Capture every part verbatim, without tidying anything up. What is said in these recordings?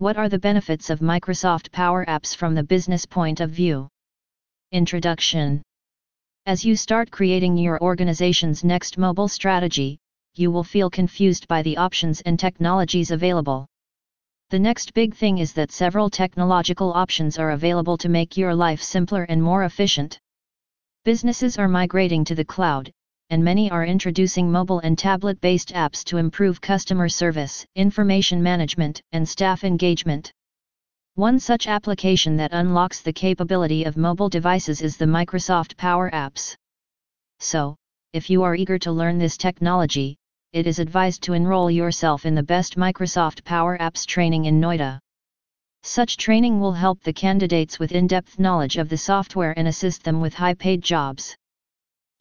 What are the benefits of Microsoft Power Apps from the business point of view? Introduction. As you start creating your organization's next mobile strategy, you will feel confused by the options and technologies available. The next big thing is that several technological options are available to make your life simpler and more efficient. Businesses are migrating to the cloud, and many are introducing mobile and tablet-based apps to improve customer service, information management, and staff engagement. One such application that unlocks the capability of mobile devices is the Microsoft Power Apps. So, if you are eager to learn this technology, it is advised to enroll yourself in the best Microsoft Power Apps training in Noida. Such training will help the candidates with in-depth knowledge of the software and assist them with high-paid jobs.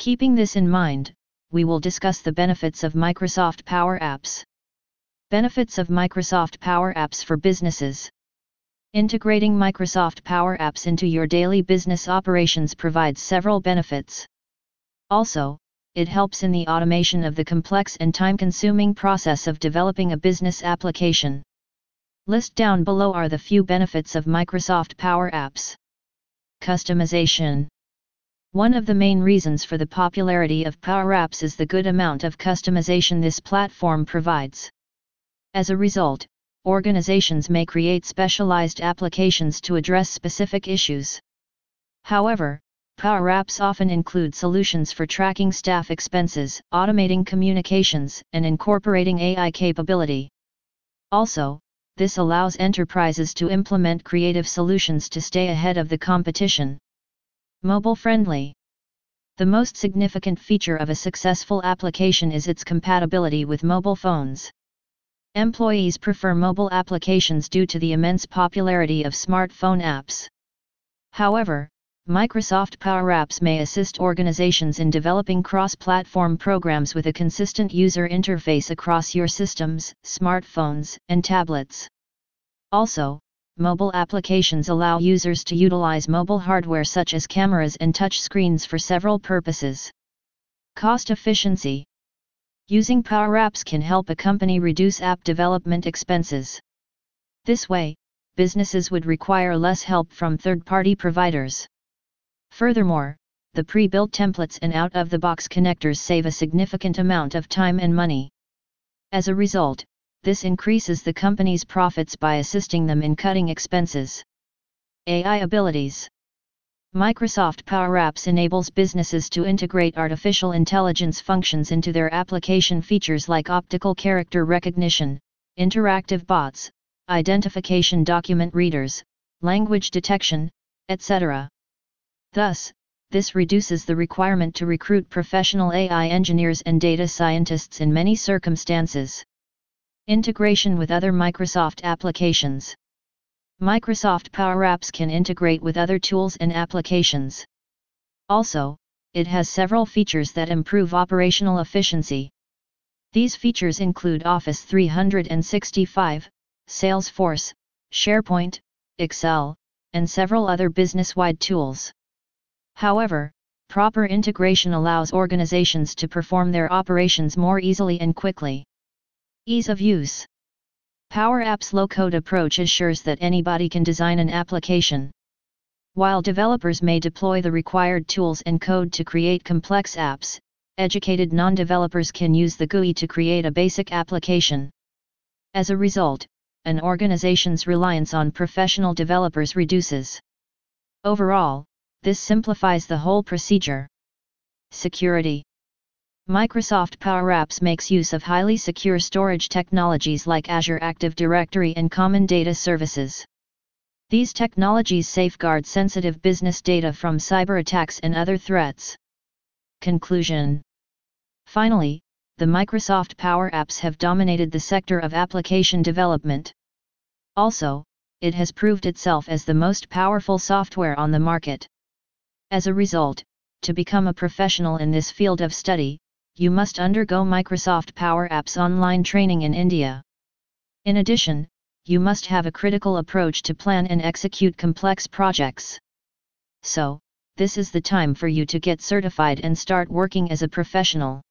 Keeping this in mind, we will discuss the benefits of Microsoft Power Apps. Benefits of Microsoft Power Apps for businesses. Integrating Microsoft Power Apps into your daily business operations provides several benefits. Also, it helps in the automation of the complex and time-consuming process of developing a business application. List down below are the few benefits of Microsoft Power Apps. Customization. One of the main reasons for the popularity of Power Apps is the good amount of customization this platform provides. As a result, organizations may create specialized applications to address specific issues. However, Power Apps often include solutions for tracking staff expenses, automating communications, and incorporating A I capability. Also, this allows enterprises to implement creative solutions to stay ahead of the competition. Mobile-friendly. The most significant feature of a successful application is its compatibility with mobile phones. Employees prefer mobile applications due to the immense popularity of smartphone apps. However, Microsoft Power Apps may assist organizations in developing cross-platform programs with a consistent user interface across your systems, smartphones, and tablets. Also, mobile applications allow users to utilize mobile hardware such as cameras and touch screens for several purposes. Cost efficiency. Using Power Apps can help a company reduce app development expenses. This way, businesses would require less help from third-party providers. Furthermore, the pre-built templates and out-of-the-box connectors save a significant amount of time and money. As a result, this increases the company's profits by assisting them in cutting expenses. A I abilities. Microsoft Power Apps enables businesses to integrate artificial intelligence functions into their application features like optical character recognition, interactive bots, identification document readers, language detection, et cetera. Thus, this reduces the requirement to recruit professional A I engineers and data scientists in many circumstances. Integration with other Microsoft applications. Microsoft Power Apps can integrate with other tools and applications. Also, it has several features that improve operational efficiency. These features include Office three sixty-five, Salesforce, SharePoint, Excel, and several other business-wide tools. However, proper integration allows organizations to perform their operations more easily and quickly. Ease of use. Power Apps' low-code approach assures that anybody can design an application. While developers may deploy the required tools and code to create complex apps, educated non-developers can use the G U I to create a basic application. As a result, an organization's reliance on professional developers reduces. Overall, this simplifies the whole procedure. Security. Microsoft Power Apps makes use of highly secure storage technologies like Azure Active Directory and Common Data Services. These technologies safeguard sensitive business data from cyber attacks and other threats. Conclusion. Finally, the Microsoft Power Apps have dominated the sector of application development. Also, it has proved itself as the most powerful software on the market. As a result, to become a professional in this field of study, you must undergo Microsoft Power Apps online training in India. In addition, you must have a critical approach to plan and execute complex projects. So, this is the time for you to get certified and start working as a professional.